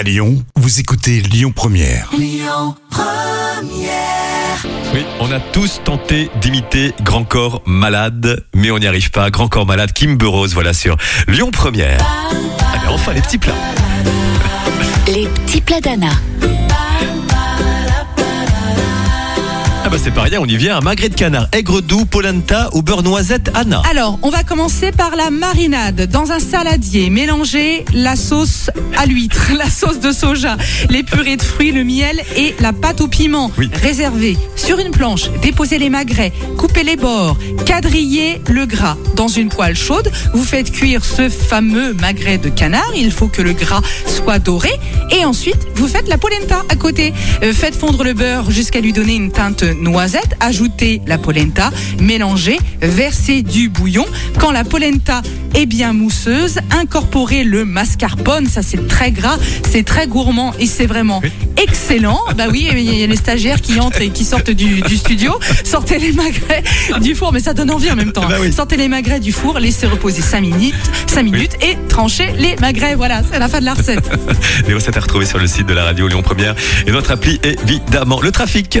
À Lyon, vous écoutez Lyon Première. Lyon Première. Oui, on a tous tenté d'imiter Grand Corps Malade, mais on n'y arrive pas. Grand Corps Malade, Kim Burroughs, voilà sur Lyon Première. Allez, enfin les petits plats. Les petits plats d'Anna. Bah c'est pas rien, on y vient, un magret de canard, aigre doux, polenta au beurre noisette, Anna. Alors, on va commencer par la marinade. Dans un saladier, mélangez la sauce à l'huître, la sauce de soja, les purées de fruits, le miel et la pâte au piment. Oui. Réservez sur une planche, déposez les magrets, coupez les bords, quadrillez le gras. Dans une poêle chaude, vous faites cuire ce fameux magret de canard. Il faut que le gras soit doré et ensuite, vous faites la polenta à côté. Faites fondre le beurre jusqu'à lui donner une teinte noisette, ajoutez la polenta, mélangez, versez du bouillon. Quand la polenta est bien mousseuse, incorporez le mascarpone, ça c'est très gras, c'est très gourmand et c'est vraiment excellent. Bah oui, il y a les stagiaires qui entrent et qui sortent du studio. Sortez les magrets du four, mais ça donne envie en même temps. Bah oui. Sortez les magrets du four, laissez reposer 5 minutes et tranchez les magrets. Voilà, c'est la fin de la recette. Les recettes à retrouver sur le site de la radio Lyon Première et notre appli évidemment. Le trafic.